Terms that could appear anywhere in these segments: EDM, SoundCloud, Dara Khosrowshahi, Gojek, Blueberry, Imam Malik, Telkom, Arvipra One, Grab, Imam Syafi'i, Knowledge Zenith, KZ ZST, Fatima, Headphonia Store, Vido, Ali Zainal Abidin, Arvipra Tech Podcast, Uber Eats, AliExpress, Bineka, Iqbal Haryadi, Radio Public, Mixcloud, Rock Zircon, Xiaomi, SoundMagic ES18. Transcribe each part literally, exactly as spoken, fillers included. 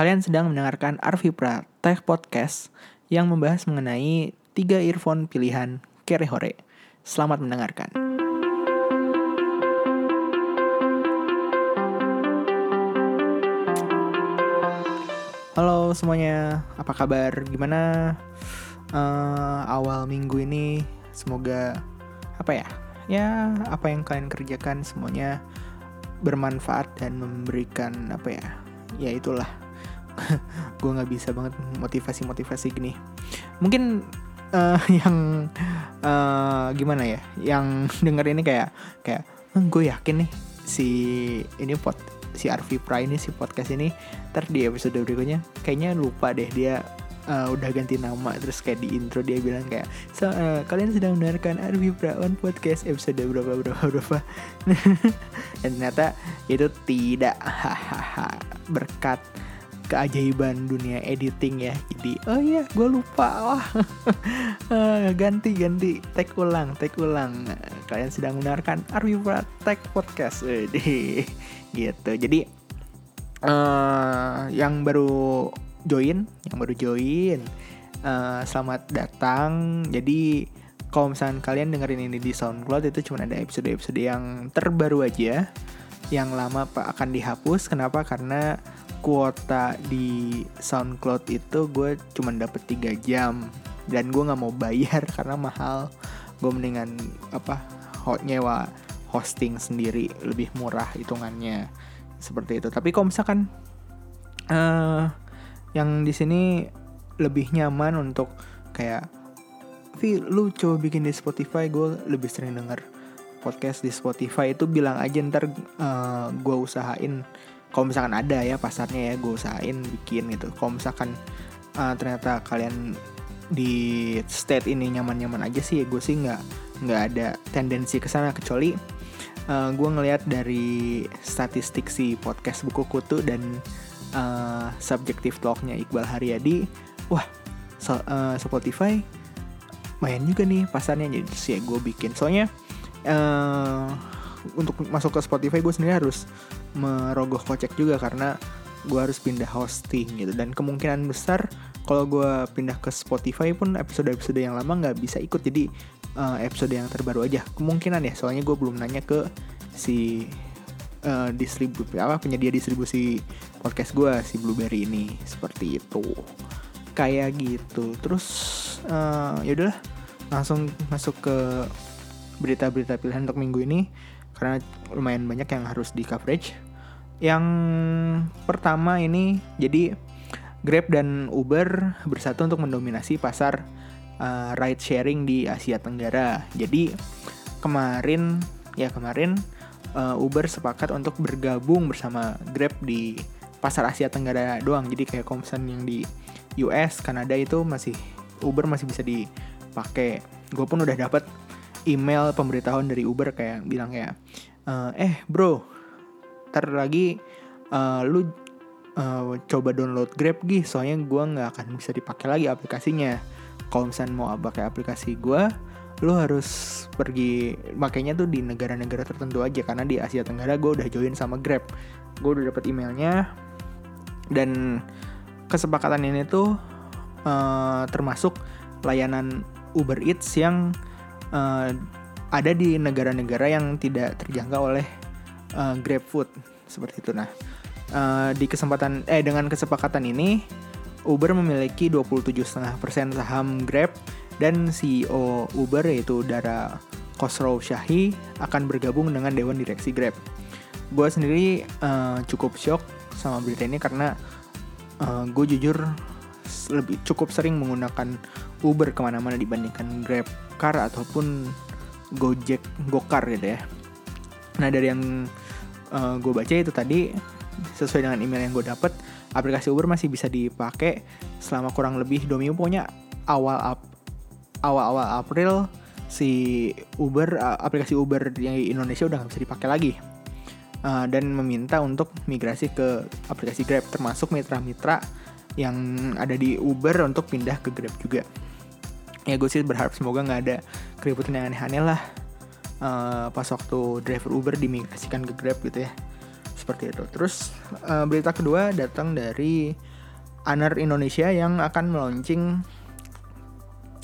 Kalian sedang mendengarkan Arvipra Tech Podcast yang membahas mengenai tiga earphone pilihan kerehore. Selamat mendengarkan. Halo semuanya, apa kabar? Gimana uh, awal minggu ini? Semoga apa ya? Ya, apa yang kalian kerjakan semuanya bermanfaat dan memberikan apa ya? Ya itulah. Gue nggak bisa banget motivasi-motivasi gini. Mungkin uh, yang uh, gimana ya? Yang denger ini kayak kayak gue yakin nih si ini pot si Arvipra ini si podcast ini ntar di episode berikutnya kayaknya lupa deh dia uh, udah ganti nama, terus kayak di intro dia bilang kayak so, uh, kalian sedang mendengarkan Arvipra One Podcast episode berapa berapa berapa dan ternyata itu tidak berkat keajaiban dunia editing ya, jadi oh iya gue lupa wah ganti ganti tag ulang tag ulang kalian sedang mendengarkan Arvipra Tech Podcast gitu. Jadi uh, yang baru join yang baru join uh, selamat datang. Jadi kalau misalkan kalian dengerin ini di SoundCloud itu cuma ada episode-episode yang terbaru aja, yang lama akan dihapus. Kenapa? Karena kuota di SoundCloud itu gue cuma dapet tiga jam dan gue nggak mau bayar karena mahal. Gue mendingan apa nyewa hosting sendiri, lebih murah hitungannya seperti itu. Tapi kalau misalkan uh, yang di sini lebih nyaman untuk kayak Vi, lu coba bikin di Spotify, gue lebih sering denger podcast di Spotify. Itu bilang aja ntar uh, gue usahain. Kalau misalkan ada ya pasarnya ya, gue usahain bikin gitu. Kalau misalkan uh, ternyata kalian di state ini nyaman-nyaman aja sih, ya gue sih nggak nggak ada tendensi kesana, kecuali uh, gue ngelihat dari statistik si podcast Buku Kutu dan uh, subjective talknya Iqbal Haryadi, wah so, uh, Spotify main juga nih pasarnya, jadi sih ya gue bikin. Soalnya uh, untuk masuk ke Spotify gue sendiri harus merogoh kocek juga karena gue harus pindah hosting gitu, dan kemungkinan besar kalau gue pindah ke Spotify pun episode-episode yang lama nggak bisa ikut, jadi uh, episode yang terbaru aja kemungkinan ya. Soalnya gue belum nanya ke si uh, distribusi apa penyedia distribusi podcast gue si Blueberry ini, seperti itu kayak gitu. Terus uh, yaudahlah langsung masuk ke berita-berita pilihan untuk minggu ini karena lumayan banyak yang harus di coverage. Yang pertama ini, jadi Grab dan Uber bersatu untuk mendominasi pasar uh, ride sharing di Asia Tenggara. Jadi kemarin ya kemarin uh, Uber sepakat untuk bergabung bersama Grab di pasar Asia Tenggara doang. Jadi kayak komsen yang di U S, Kanada itu masih Uber masih bisa dipakai. Gue pun udah dapat email pemberitahuan dari Uber kayak bilang kayak eh bro, ntar lagi uh, lu uh, coba download Grab gih, soalnya gue nggak akan bisa dipakai lagi aplikasinya. Kalau misalnya mau pakai aplikasi gue, lu harus pergi makainya tuh di negara-negara tertentu aja, karena di Asia Tenggara gue udah join sama Grab, gue udah dapet emailnya. Dan kesepakatan ini tuh uh, termasuk layanan Uber Eats yang Uh, ada di negara-negara yang tidak terjangkau oleh uh, GrabFood seperti itu. Nah, uh, di kesempatan eh dengan kesepakatan ini Uber memiliki dua puluh tujuh koma lima persen saham Grab dan C E O Uber yaitu Dara Khosrowshahi akan bergabung dengan dewan direksi Grab. Gue sendiri uh, cukup shock sama berita ini karena uh, gue jujur lebih cukup sering menggunakan Uber kemana-mana dibandingkan Grab Car ataupun Gojek Gokar gitu ya. Nah dari yang uh, gue baca itu tadi, sesuai dengan email yang gue dapet, aplikasi Uber masih bisa dipakai selama kurang lebih dua minggu. Pokoknya awal ap, awal-awal April si Uber uh, aplikasi Uber yang di Indonesia udah nggak bisa dipakai lagi uh, dan meminta untuk migrasi ke aplikasi Grab, termasuk mitra-mitra yang ada di Uber untuk pindah ke Grab juga. Ya gue sih berharap semoga gak ada keributan yang aneh-aneh lah uh, pas waktu driver Uber dimigrasikan ke Grab gitu ya. seperti itu. Terus uh, berita kedua datang dari Honor Indonesia yang akan meluncing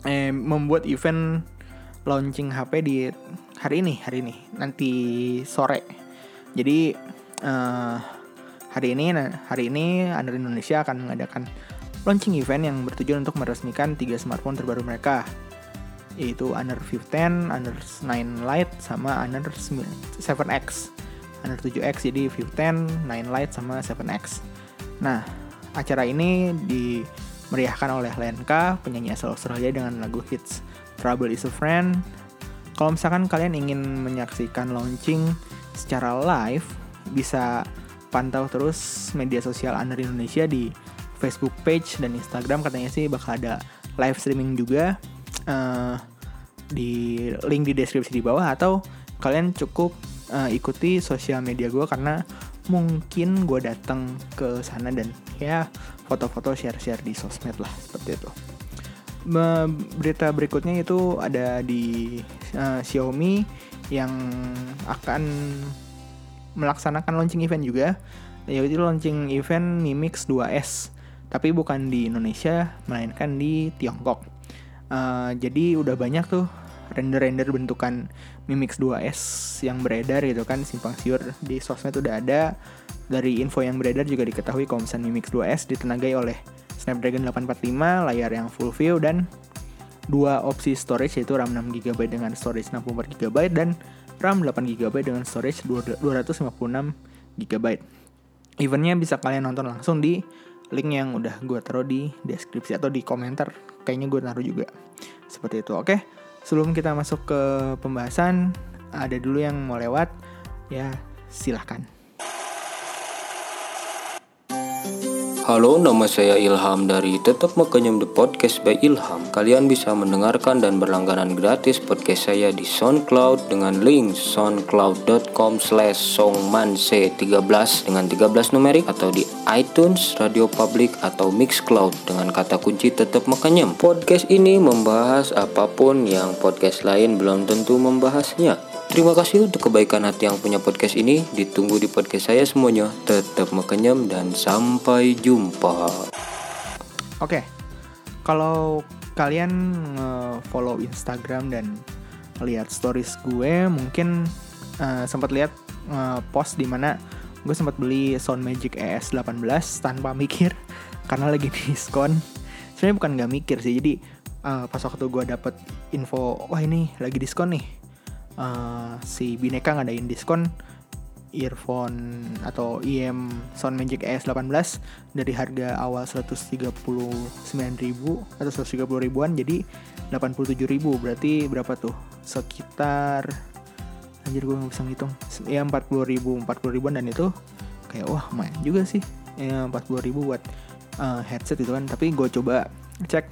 eh, membuat event launching H P di hari ini, hari ini nanti sore. Jadi uh, hari ini hari ini Honor Indonesia akan mengadakan launching event yang bertujuan untuk meresmikan tiga smartphone terbaru mereka, yaitu Honor lima sepuluh, Honor sembilan Lite, sama Honor seven X. Honor tujuh X jadi lima sepuluh, sembilan Lite, sama seven X. Nah, acara ini dimeriahkan oleh Lenka, penyanyi asal Australia, dengan lagu hits Trouble Is a Friend. Kalau misalkan kalian ingin menyaksikan launching secara live, bisa pantau terus media sosial Honor Indonesia di Facebook page dan Instagram. Katanya sih bakal ada live streaming juga. Uh, di link di deskripsi di bawah, atau kalian cukup uh, ikuti sosial media gue, karena mungkin gue datang ke sana dan ya foto-foto share-share di sosmed lah, seperti itu. Berita berikutnya itu ada di uh, Xiaomi yang akan melaksanakan launching event juga, yaitu launching event Mi Mix two S, tapi bukan di Indonesia melainkan di Tiongkok. Uh, jadi udah banyak tuh render-render bentukan Mi Mix two S yang beredar gitu kan, simpang siur di sosmed udah ada. Dari info yang beredar juga diketahui kalau misalnya Mi Mix two S ditenagai oleh Snapdragon eight forty-five, layar yang full view, dan dua opsi storage, yaitu RAM six G B dengan storage sixty-four G B dan RAM eight G B dengan storage two fifty-six G B. Eventnya bisa kalian nonton langsung di link yang udah gue taruh di deskripsi atau di komentar, kayaknya gue naruh juga, seperti itu. Oke, sebelum kita masuk ke pembahasan, ada dulu yang mau lewat, ya silahkan. Halo, nama saya Ilham dari Tetap Makenyam The Podcast by Ilham. Kalian bisa mendengarkan dan berlangganan gratis podcast saya di SoundCloud dengan link soundcloud dot com slash songmanse thirteen dengan tiga belas numerik, atau di iTunes, Radio Public, atau Mixcloud dengan kata kunci Tetap Makenyam. Podcast ini membahas apapun yang podcast lain belum tentu membahasnya. Terima kasih untuk kebaikan hati yang punya podcast ini. Ditunggu di podcast saya semuanya. Tetap Makenyam dan sampai jumpa. Oke, kalau kalian follow Instagram dan lihat stories gue, mungkin uh, sempat lihat uh, post di mana gue sempat beli SoundMagic E S eighteen tanpa mikir karena lagi diskon. Sebenarnya bukan nggak mikir sih. Jadi uh, pas waktu gue dapet info, wah ini lagi diskon nih. Uh, si Bineka ngadain diskon earphone atau I M SoundMagic E S eighteen dari harga awal seratus tiga puluh sembilan ribu atau seratus tiga puluh ribuan jadi delapan puluh tujuh ribu. Berarti berapa tuh? Sekitar, anjir gue gak bisa ngitung, ya empat puluh ribu, empat puluh ribuan. Dan itu kayak wah main juga sih, ya empat puluh ribu buat uh, headset itu kan. Tapi gue coba cek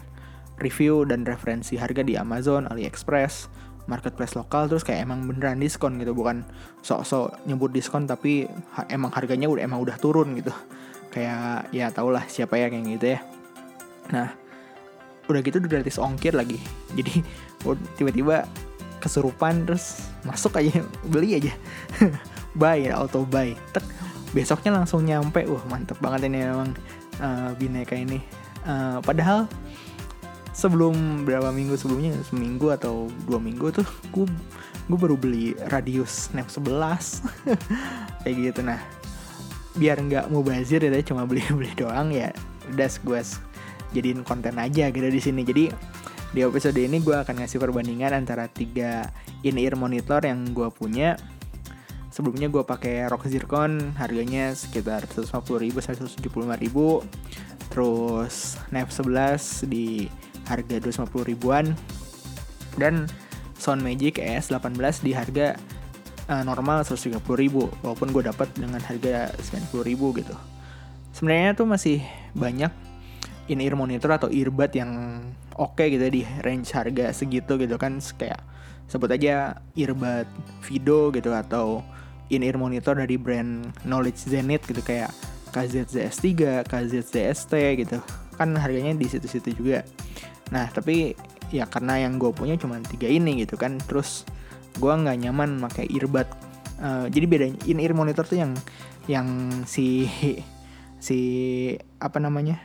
review dan referensi harga di Amazon, AliExpress, marketplace lokal, terus kayak emang beneran diskon gitu, bukan sok-sok nyebut diskon tapi ha- emang harganya udah emang udah turun gitu. Kayak ya tau lah siapa ya kayak gitu ya. Nah, udah gitu udah gratis ongkir lagi. Jadi tiba-tiba kesurupan terus masuk aja, beli aja. Buy, auto buy. Tek, besoknya langsung nyampe. Wah, mantep banget ini emang uh, Bineka ini. Uh, padahal sebelum berapa minggu sebelumnya, seminggu atau dua minggu tuh gue gue baru beli Radius Snap eleven kayak gitu. Nah, biar nggak mubazir ya, cuma beli beli doang ya. Udah gue jadiin konten aja gitu di sini. Jadi di episode ini gue akan ngasih perbandingan antara tiga in-ear monitor yang gue punya. Sebelumnya gue pakai Rock Zircon, harganya sekitar seratus lima puluh ribu sampai seratus tujuh puluh lima ribu. Terus Snap eleven di harga dua ratus lima puluh ribuan, dan SoundMagic E S eighteen di harga uh, normal seratus tiga puluh ribu, walaupun gue dapat dengan harga sembilan puluh ribu gitu. Sebenarnya tuh masih banyak in-ear monitor atau earbud yang oke okay gitu di range harga segitu gitu kan, kayak sebut aja earbud Vido gitu, atau in-ear monitor dari brand Knowledge Zenith gitu, kayak K Z Z S three, K Z Z S T gitu kan, harganya di situ-situ juga. Nah, tapi ya karena yang gue punya cuma tiga ini gitu kan, terus gue nggak nyaman pakai earbud. Uh, jadi bedanya in-ear monitor tuh yang yang si si apa namanya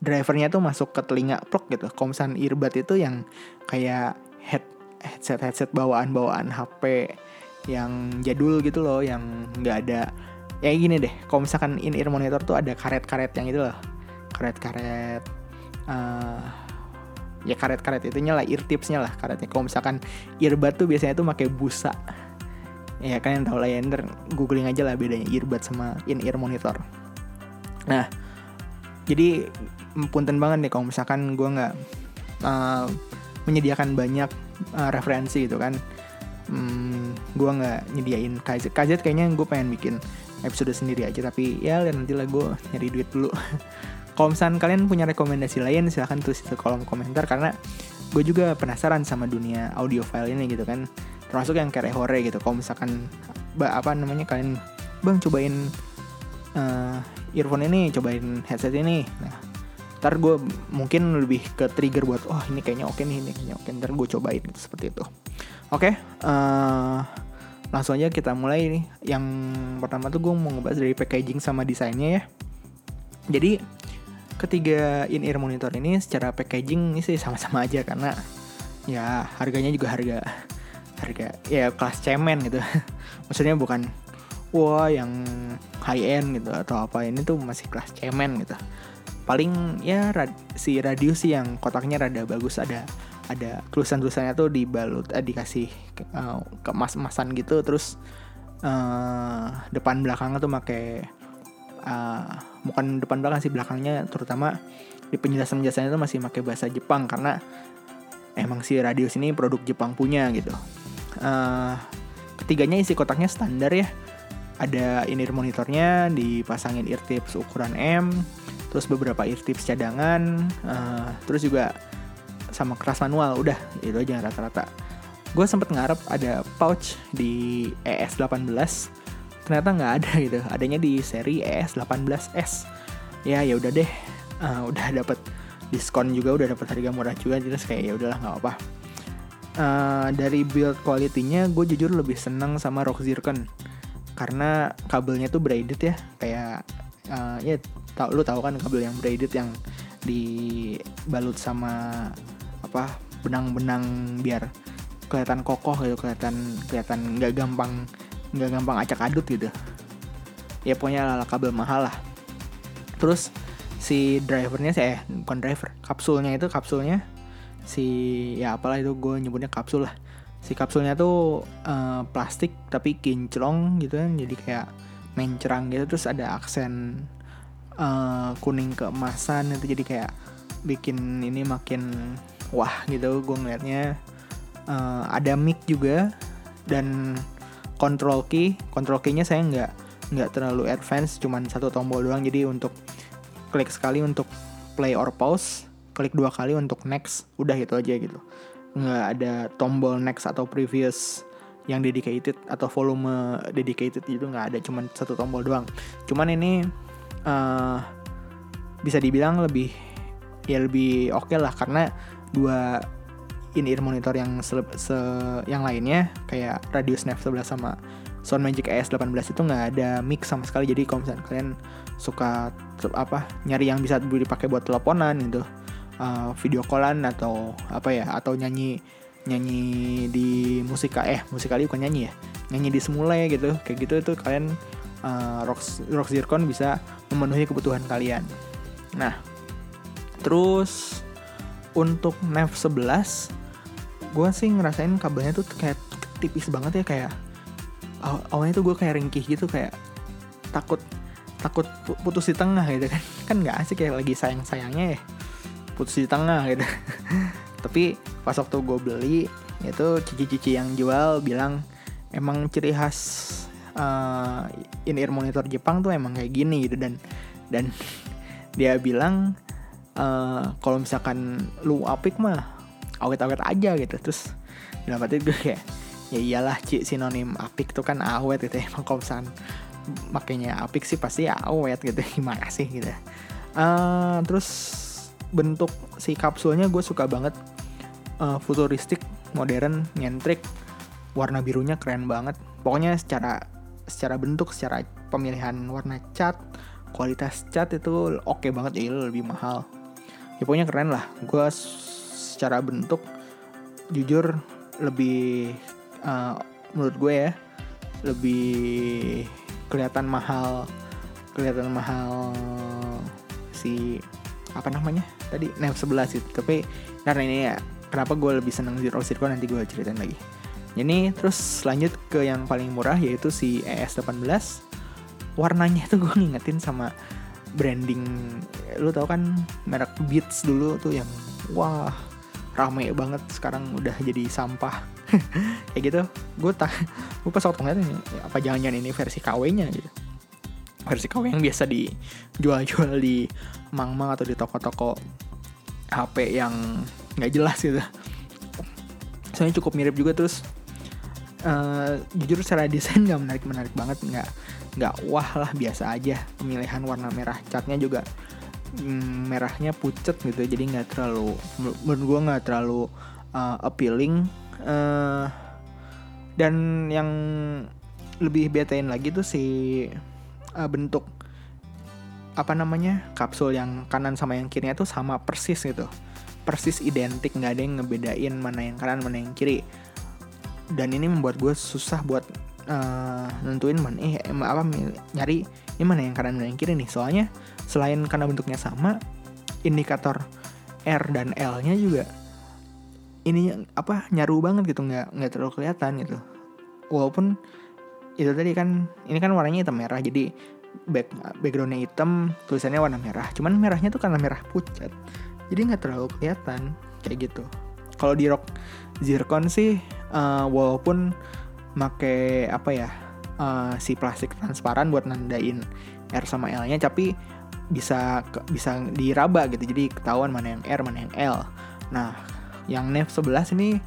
drivernya tuh masuk ke telinga plok gitu. Komsan earbud itu yang kayak head headset headset bawaan bawaan H P yang jadul gitu loh, yang nggak ada ya gini deh. Kalau misalkan in ear monitor tuh ada karet-karet yang itu loh, karet-karet uh, ya karet-karet itunya lah, ear tipsnya lah karetnya. Kalau misalkan earbud tuh biasanya tuh pakai busa. Ya kalian tahu lah ya, ntar googling aja lah bedanya earbud sama in-ear monitor. Nah, jadi punten banget nih kalau misalkan gue nggak uh, menyediakan banyak uh, referensi gitu kan. Hmm, gue nggak nyediain K Z. K Z kayaknya gue pengen bikin episode sendiri aja, tapi ya lihat nanti lah, gue nyari duit dulu. Kalau misalkan kalian punya rekomendasi lain, silahkan tulis di kolom komentar, karena gue juga penasaran sama dunia audio file ini gitu kan. Termasuk yang kerehore gitu. Kalau misalkan apa namanya kalian, bang cobain uh, earphone ini, cobain headset ini. Nah, ntar gue mungkin lebih ke trigger buat, oh ini kayaknya oke nih, ini kayaknya oke. Ntar gue cobain gitu, seperti itu. Oke, okay, uh, langsung aja kita mulai nih. Yang pertama tuh gue mau ngebahas dari packaging sama desainnya ya. Jadi ketiga in-ear monitor ini secara packaging ini sih sama-sama aja, karena ya harganya juga harga harga ya kelas cemen gitu. Maksudnya bukan wah yang high end gitu atau apa, ini tuh masih kelas cemen gitu. Paling ya rad, si Radius sih yang kotaknya rada bagus, ada ada tulisan-tulisannya tuh dibalut eh, dikasih uh, ke mas-masan gitu, terus uh, depan belakangnya tuh pakai uh, bukan depan belakang sih, belakangnya terutama di penjelasan-penjelasannya tuh masih pakai bahasa Jepang, karena emang si Radius ini produk Jepang punya gitu. Uh, ketiganya isi kotaknya standar ya. Ada in-ear monitornya, dipasangin ear tips ukuran M, terus beberapa ear tips cadangan, uh, terus juga sama keras manual. Udah, itu aja rata-rata. Gue sempet ngarep ada pouch di E S delapan belas, ternyata nggak ada gitu. Adanya di seri E S delapan belas S. Ya, ya udah deh. Uh, udah dapet diskon juga, udah dapat harga murah juga, jelas kayak ya udahlah nggak apa. Uh, dari build quality-nya gue jujur lebih seneng sama Rock Zircon, karena kabelnya tuh braided ya, kayak uh, ya tau, lu tahu kan kabel yang braided yang dibalut sama apa benang-benang biar kelihatan kokoh gitu, kelihatan kelihatan nggak gampang nggak gampang acak adut gitu. Ya pokoknya ala kabel mahal lah. Terus si drivernya sih, eh bukan driver, kapsulnya itu kapsulnya si ya apalah itu gue nyebutnya kapsul lah. Si kapsulnya tuh uh, plastik tapi kinclong gitu kan, jadi kayak mencerang gitu. Terus ada aksen uh, kuning keemasan itu, jadi kayak bikin ini makin wah gitu gue ngeliatnya. Uh, ada mic juga dan control key. Control key-nya saya nggak nggak terlalu advance, cuman satu tombol doang. Jadi untuk klik sekali untuk play or pause, klik dua kali untuk next, udah gitu aja gitu. Nggak ada tombol next atau previous yang dedicated atau volume dedicated gitu, nggak ada, cuman satu tombol doang. Cuman ini uh, bisa dibilang lebih ya lebih oke okay lah, karena dua in-ear monitor yang se, se yang lainnya kayak Radius Snap sebelas sama SoundMagic E S delapan belas itu nggak ada mic sama sekali. Jadi kalau misalnya kalian suka ter, apa nyari yang bisa dipakai buat teleponan gitu, uh, video callan atau apa ya, atau nyanyi nyanyi di musika eh musikali bukan nyanyi ya nyanyi di semule gitu, kayak gitu itu kalian uh, Rock, Rock Zircon bisa memenuhi kebutuhan kalian. Nah, terus untuk Nav sebelas gue sih ngerasain kabelnya tuh kayak tipis banget ya, kayak Aw- awalnya tuh gue kayak ringkih gitu, kayak takut takut putus di tengah gitu kan, kan nggak asik ya lagi sayang-sayangnya ya putus di tengah gitu. Tapi pas waktu gue beli itu cici-cici yang jual bilang emang ciri khas uh, in-ear monitor Jepang tuh emang kayak gini gitu, dan dan dia bilang uh, kalau misalkan lu apik mah awet-awet aja gitu. Terus dalam hati gue kayak ya iyalah Ci, sinonim apik tuh kan awet gitu ya. Emang kalau misalkan makanya apik sih pasti awet gitu, gimana sih gitu. Uh, terus bentuk si kapsulnya gue suka banget, uh, futuristik, modern, nyentrik, warna birunya keren banget. Pokoknya secara secara bentuk, secara pemilihan warna cat, kualitas cat itu oke okay banget, ya lebih mahal. Ya pokoknya keren lah. Gue secara bentuk jujur lebih uh, menurut gue ya lebih kelihatan mahal kelihatan mahal si apa namanya tadi Nav sebelas itu, tapi karena ini ya kenapa gue lebih seneng Rock Zircon, nanti gue ceritain lagi. Jadi terus lanjut ke yang paling murah yaitu si E S delapan belas. Warnanya tuh gue ngingetin sama branding, lu tau kan merek Beats dulu tuh yang wah rame banget, sekarang udah jadi sampah kayak gitu. Gue tak gue pas waktu ngeliat apa jangan-jangan ini versi K W-nya gitu, versi K W yang biasa dijual-jual di mang-mang atau di toko-toko H P yang nggak jelas gitu. Soalnya cukup mirip juga. Terus uh, jujur secara desain nggak menarik-menarik banget, nggak nggak wah lah, biasa aja. Pemilihan warna merah catnya juga mm, merahnya pucet gitu, jadi nggak terlalu menurut gue nggak terlalu uh, appealing. Uh, dan yang lebih betain lagi tuh si uh, bentuk apa namanya kapsul yang kanan sama yang kirinya tuh sama persis gitu, persis identik, nggak ada yang ngebedain mana yang kanan mana yang kiri. Dan ini membuat gue susah buat uh, nentuin mana eh apa nyari ini mana yang kanan mana yang kiri nih. Soalnya selain karena bentuknya sama, indikator R dan L-nya juga ini apa nyaru banget gitu, nggak nggak terlalu kelihatan gitu. Walaupun itu tadi kan ini kan warnanya hitam merah, jadi back backgroundnya hitam, tulisannya warna merah. Cuman merahnya tuh karena merah pucat, jadi nggak terlalu kelihatan kayak gitu. Kalau di Rock Zircon sih, uh, walaupun pakai apa ya uh, si plastik transparan buat nandain R sama L-nya, tapi bisa bisa diraba gitu, jadi ketahuan mana yang R mana yang L. Nah, yang Nav sebelas ini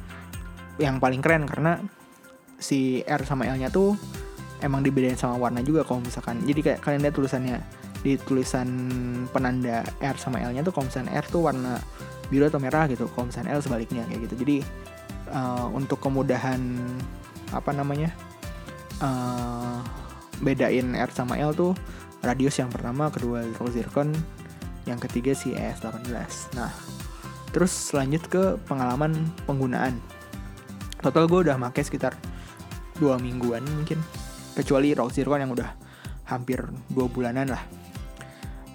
yang paling keren karena si R sama L-nya tuh emang dibedain sama warna juga. Kalau misalkan, jadi kayak kalian lihat tulisannya, di tulisan penanda R sama L-nya tuh kalau misalnya R tuh warna biru atau merah gitu, kalau misalnya L sebaliknya kayak gitu. Jadi uh, untuk kemudahan apa namanya uh, bedain R sama L tuh Radius yang pertama, kedua Rock Zircon, yang ketiga si E S delapan belas. Nah, terus lanjut ke pengalaman penggunaan. Total gue udah pakai sekitar dua mingguan mungkin, kecuali Rock Zircon yang udah hampir dua bulanan lah.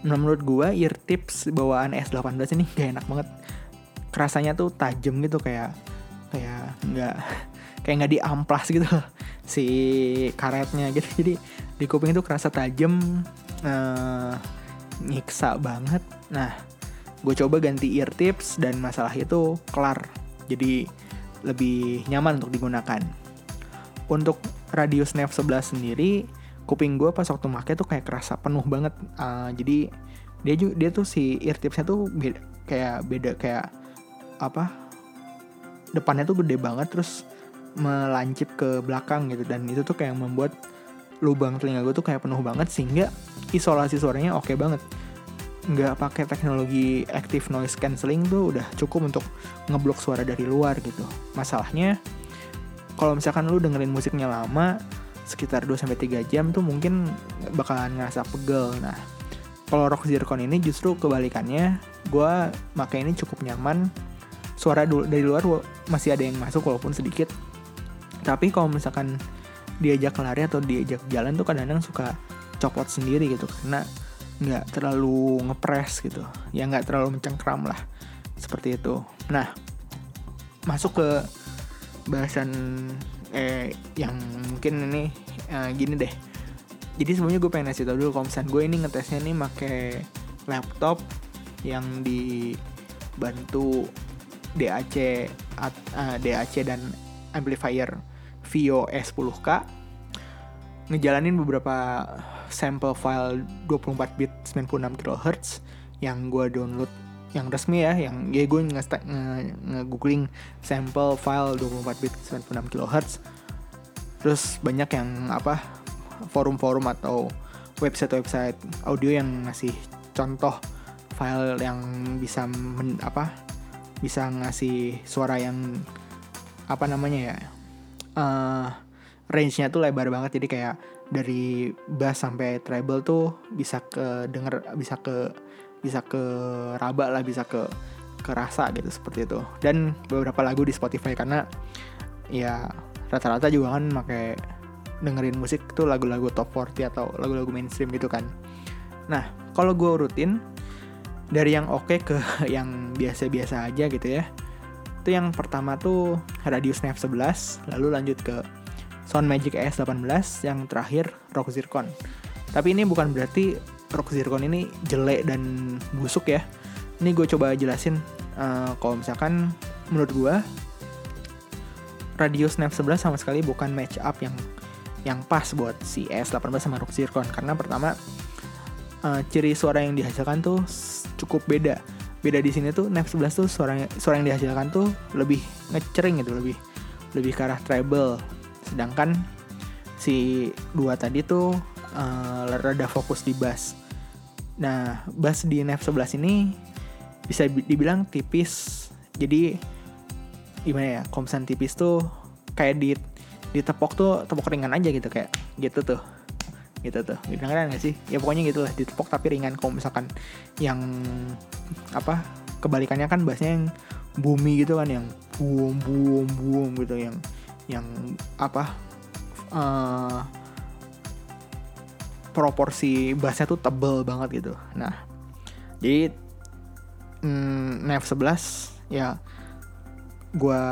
Menurut gua ear tips bawaan S delapan belas ini gak enak banget. Kerasanya tuh tajam gitu, kayak kayak enggak kayak enggak diamplas gitu loh, si karetnya gitu. Jadi di kuping itu kerasa tajam, eh, nyiksa banget. Nah, gua coba ganti ear tips dan masalah itu kelar. Jadi lebih nyaman untuk digunakan. Untuk Radius Snap sebelas sendiri, kuping gue pas waktu pakai tuh kayak kerasa penuh banget. Uh, jadi dia juga dia tuh si ear tipsnya tuh beda, kayak beda kayak apa? Depannya tuh gede banget terus melancip ke belakang gitu, dan itu tuh kayak membuat lubang telinga gue tuh kayak penuh banget, sehingga isolasi suaranya oke okay banget. Nggak pakai teknologi active noise cancelling tuh udah cukup untuk ngeblok suara dari luar gitu. Masalahnya kalau misalkan lu dengerin musiknya lama, sekitar dua sampai tiga jam tuh mungkin bakalan ngerasa pegel. Nah, kalau Rock Zircon ini justru kebalikannya, gue pakai ini cukup nyaman. Suara du- dari luar masih ada yang masuk walaupun sedikit. Tapi kalau misalkan diajak lari atau diajak jalan tuh kadang-kadang suka copot sendiri gitu, karena nggak terlalu ngepres gitu, ya nggak terlalu mencengkram lah, seperti itu. Nah, masuk ke bahasan Eh, yang mungkin ini eh, gini deh. Jadi sebelumnya gue pengen ngasih tau dulu kalau misalnya gue ini ngetesnya nih pakai laptop yang dibantu D A C at, uh, D A C dan amplifier Vio S sepuluh K. Ngejalanin beberapa sampel file dua puluh empat bit sembilan puluh enam kilohertz yang gue download yang resmi ya, yang ya gue nge- nge- nge-googling sampel file dua puluh empat bit sembilan puluh enam kilohertz. Terus banyak yang apa forum-forum atau website-website audio yang ngasih contoh file yang bisa men, apa bisa ngasih suara yang apa namanya ya uh, range-nya tuh lebar banget. Jadi kayak dari bass sampai treble tuh bisa ke denger, bisa ke bisa ke raba lah, bisa ke kerasa gitu, seperti itu. Dan beberapa lagu di Spotify karena ya rata-rata juga kan pakai dengerin musik tuh lagu-lagu top empat puluh atau lagu-lagu mainstream gitu kan. Nah, kalau gue rutin dari yang oke ke yang biasa-biasa aja gitu ya. Itu yang pertama tuh Radius Snap sebelas, lalu lanjut ke SoundMagic E S delapan belas, yang terakhir Rock Zircon. Tapi ini bukan berarti Rock Zircon ini jelek dan busuk ya. Ini gue coba jelasin uh, kalau misalkan menurut gue Radius Snap sebelas sama sekali bukan match up yang yang pas buat si E S delapan belas sama Rock Zircon, karena pertama uh, ciri suara yang dihasilkan tuh cukup beda. Beda di sini tuh Snap sebelas tuh suara suara yang dihasilkan tuh lebih ngecering gitu, lebih lebih ke arah treble. Sedangkan si dua tadi tuh uh, rada fokus di bass. Nah, bass di Snap sebelas ini bisa dibilang tipis. Jadi gimana ya, komponen tipis tuh kayak di ditepok tuh tepok ringan aja gitu, kayak gitu tuh gitu tuh kedengeran nggak sih ya, pokoknya gitu lah, ditepok tapi ringan. Kalau misalkan yang apa kebalikannya kan bassnya yang boomy gitu kan, yang boom boom boom gitu, yang yang apa uh, proporsi bassnya tuh tebel banget gitu. Nah jadi mm, Nef sebelas ya, gue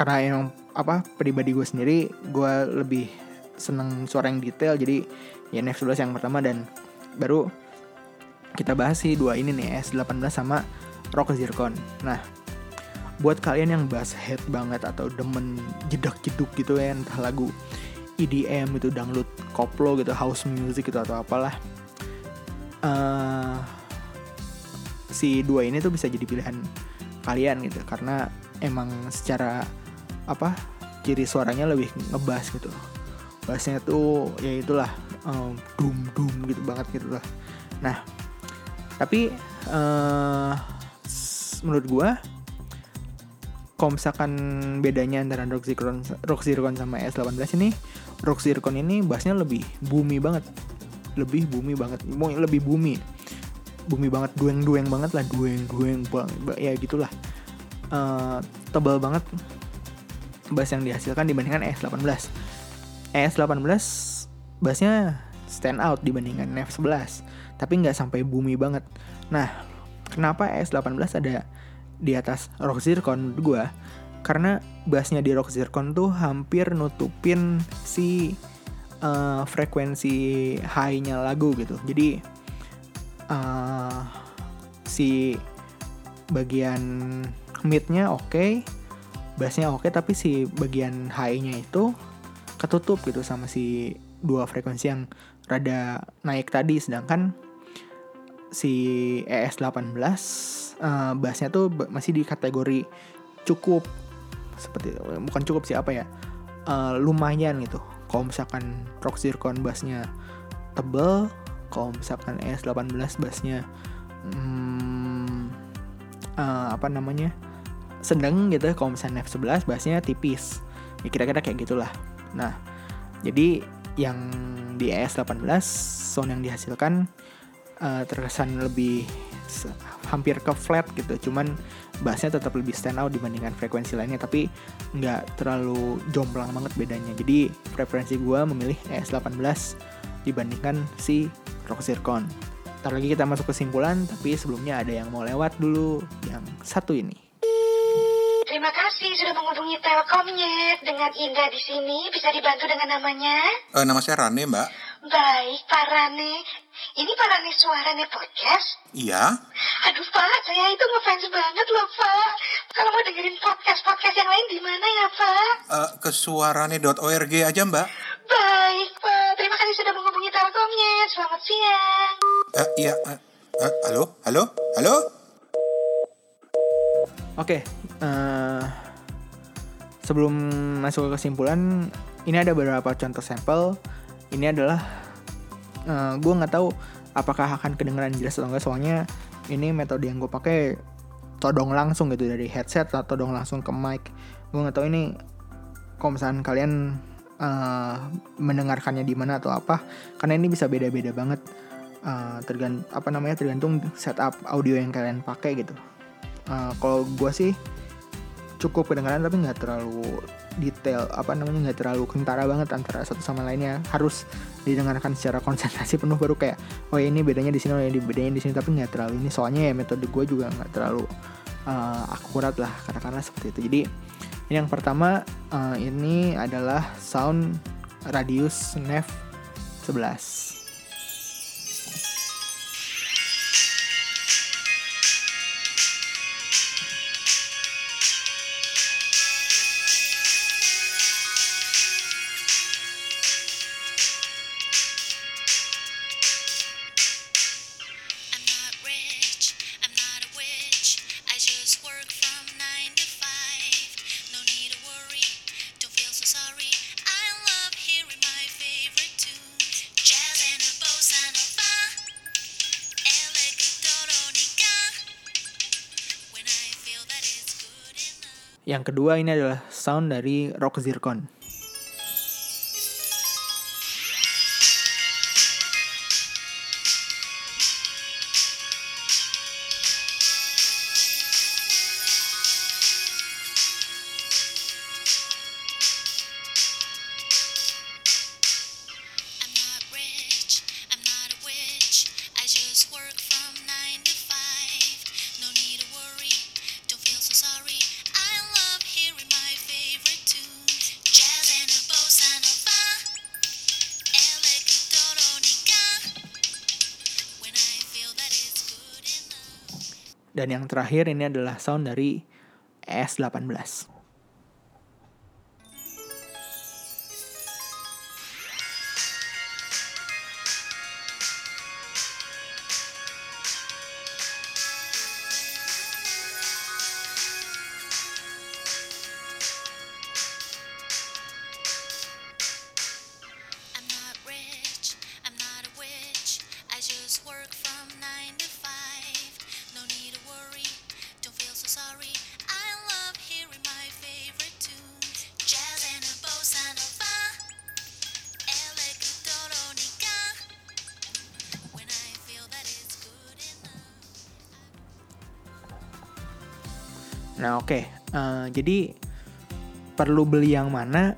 karena yang apa pribadi gue sendiri, gue lebih seneng suara yang detail. Jadi ya Nef sebelas yang pertama, dan baru kita bahas sih dua ini nih, S delapan belas sama Rock Zircon. Nah buat kalian yang bass head banget atau demen jedak-jeduk gitu ya, entah lagu E D M itu, dangdut, koplo gitu, house music gitu atau apalah, uh, si dua ini tuh bisa jadi pilihan kalian gitu, karena emang secara apa ciri suaranya lebih ngebass gitu. Bassnya tuh ya itulah um, dum dum gitu banget gitu lah. Nah tapi uh, menurut gue kalau misalkan bedanya antara Rock Zircon, Rock Zircon sama S delapan belas ini, Rock Zircon ini bassnya lebih boomy banget, lebih boomy banget, lebih boomy, boomy banget, dueng dueng banget lah, dueng dueng banget, ya gitulah. Uh, tebal banget bass yang dihasilkan dibandingkan E S delapan belas. E S delapan belas bassnya stand out dibandingkan N E V sebelas, tapi nggak sampai boomy banget. Nah, kenapa E S delapan belas ada di atas Rock Zircon gue? Karena bassnya di Rock Zircon tuh hampir nutupin si uh, frekuensi high-nya lagu gitu. Jadi uh, si bagian mid-nya oke, okay, bass-nya oke, okay, tapi si bagian high-nya itu ketutup gitu sama si dua frekuensi yang rada naik tadi. Sedangkan si E S delapan belas uh, bass-nya tuh masih di kategori cukup, seperti bukan cukup sih apa ya, uh, lumayan gitu. Kalau misalkan Rock Zircon bass-nya tebel, kalau misalkan E S delapan belas bass-nya hmm, uh, apa namanya sedang gitu. Kalau misalnya F sebelas bassnya tipis ya, kira-kira kayak gitulah. Nah jadi yang di E S delapan belas sound yang dihasilkan uh, terkesan lebih se- hampir ke flat gitu, cuman bassnya tetap lebih stand out dibandingkan frekuensi lainnya, tapi nggak terlalu jomplang banget bedanya. Jadi preferensi gue memilih E S delapan belas dibandingkan si Rock Zircon. Ntar lagi kita masuk kesimpulan, tapi sebelumnya ada yang mau lewat dulu yang satu ini. Terima kasih sudah menghubungi Telkomnya. Dengan Indah di sini, bisa dibantu dengan namanya? Uh, nama saya Rane, Mbak. Baik, Pak Rane. Ini Pak Rane Suarane Podcast? Iya. Aduh, Pak, saya itu ngefans banget loh, Pak. Kalau mau dengerin podcast-podcast yang lain di mana ya, Pak? Uh, ke suarane dot org aja, Mbak. Baik, Pak. Terima kasih sudah menghubungi Telkomnya. Selamat siang. Uh, iya. Uh, uh, halo? Halo? Halo? Oke, okay, uh, sebelum masuk ke kesimpulan, ini ada beberapa contoh sampel. Ini adalah, uh, gue nggak tahu apakah akan kedengeran jelas atau enggak, soalnya ini metode yang gue pakai todong langsung gitu dari headset atau todong langsung ke mic. Gue nggak tahu ini, kalau misalkan kalian uh, mendengarkannya di mana atau apa, karena ini bisa beda-beda banget uh, tergant apa namanya tergantung setup audio yang kalian pakai gitu. Uh, kalau gue sih cukup kedengaran tapi nggak terlalu detail, apa namanya nggak terlalu kentara banget antara satu sama lainnya, harus didengarkan secara konsentrasi penuh baru kayak oh ya ini bedanya di sini, oh ya ini bedanya di sini, tapi nggak terlalu ini soalnya ya metode gue juga nggak terlalu uh, akurat lah katakanlah seperti itu. Jadi ini yang pertama uh, ini adalah sound Radius Snap eleven. Yang kedua ini adalah sound dari Rock Zircon. Dan yang terakhir ini adalah sound dari E S eighteen. Nah oke, okay. uh, jadi perlu beli yang mana?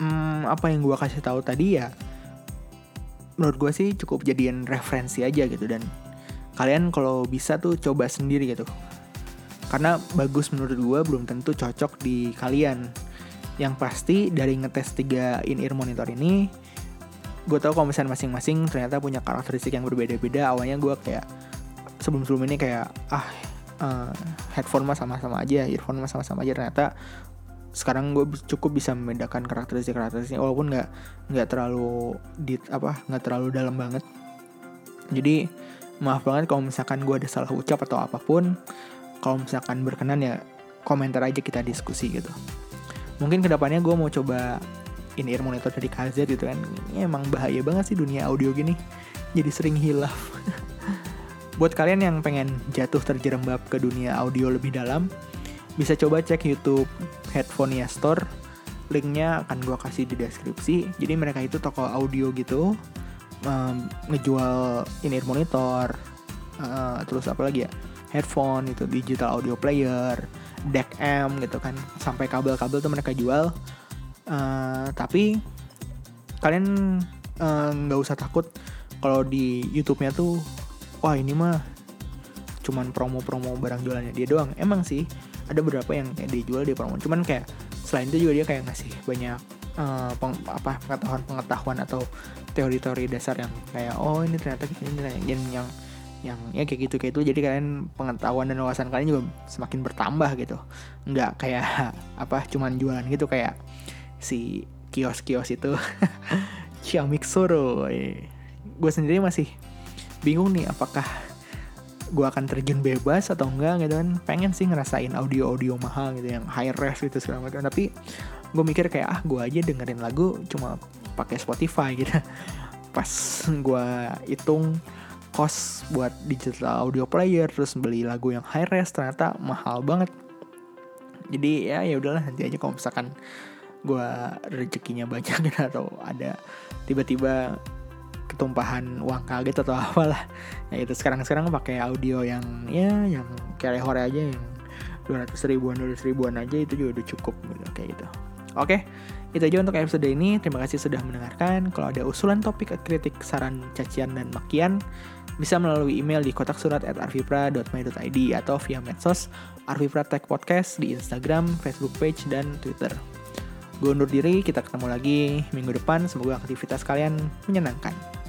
Hmm, apa yang gue kasih tahu tadi ya, menurut gue sih cukup jadiin referensi aja gitu, dan kalian kalau bisa tuh coba sendiri gitu, karena bagus menurut gue belum tentu cocok di kalian. Yang pasti dari ngetes tiga in-ear monitor ini, gue tahu kalau misalnya masing-masing ternyata punya karakteristik yang berbeda-beda. Awalnya gue kayak sebelum-sebelum ini kayak ah Uh, headphone mah sama-sama aja, earphone mah sama-sama aja. Ternyata sekarang gue cukup bisa membedakan karakteristik-karakteristiknya, walaupun nggak nggak terlalu di apa nggak terlalu dalam banget. Jadi maaf banget kalau misalkan gue ada salah ucap atau apapun. Kalau misalkan berkenan ya komentar aja, kita diskusi gitu. Mungkin kedepannya gue mau coba in-ear monitor dari K Z gitu kan. Ini emang bahaya banget sih dunia audio gini, jadi sering hilaf. Buat kalian yang pengen jatuh terjerembab ke dunia audio lebih dalam, bisa coba cek YouTube Headphonia Store. Linknya akan gue kasih di deskripsi. Jadi mereka itu toko audio gitu, um, ngejual in-ear monitor, uh, terus apa lagi ya, headphone itu, digital audio player, deck amp gitu kan, sampai kabel-kabel tuh mereka jual. Uh, tapi kalian nggak uh, usah takut kalau di YouTube-nya tuh wah ini mah cuman promo-promo barang jualannya dia doang. Emang sih ada beberapa yang kayak dijual di promo, cuman kayak selain itu juga dia kayak ngasih banyak uh, peng, apa pengetahuan-pengetahuan atau teori-teori dasar yang kayak oh ini ternyata ini yang yang yang ya kayak gitu kayak itu. Jadi kalian pengetahuan dan wawasan kalian juga semakin bertambah gitu. Enggak kayak apa cuman jualan gitu kayak si kios-kios itu Xiaomi Xoro. Gue sendiri masih bingung nih apakah gue akan terjun bebas atau enggak gitu kan. Pengen sih ngerasain audio-audio mahal gitu, yang high res gitu segala macam. Tapi gue mikir kayak ah gue aja dengerin lagu cuma pakai Spotify gitu. Pas gue hitung cost buat digital audio player terus beli lagu yang high res ternyata mahal banget. Jadi ya ya udahlah nanti aja kalau misalkan gue rezekinya banyak atau ada tiba-tiba ketumpahan uang kaget atau apalah. Ya itu sekarang-sekarang pakai audio yang ya yang kayak lehore aja, yang dua ratus ribuan aja itu juga udah cukup gitu, kayak gitu. Oke, itu aja untuk episode ini. Terima kasih sudah mendengarkan. Kalau ada usulan topik, kritik, saran, cacian dan makian, bisa melalui email di kotak surat at arvipra dot my dot i d atau via medsos Arvipra Tech Podcast di Instagram, Facebook page, dan Twitter. Gue undur diri, kita ketemu lagi minggu depan. Semoga aktivitas kalian menyenangkan.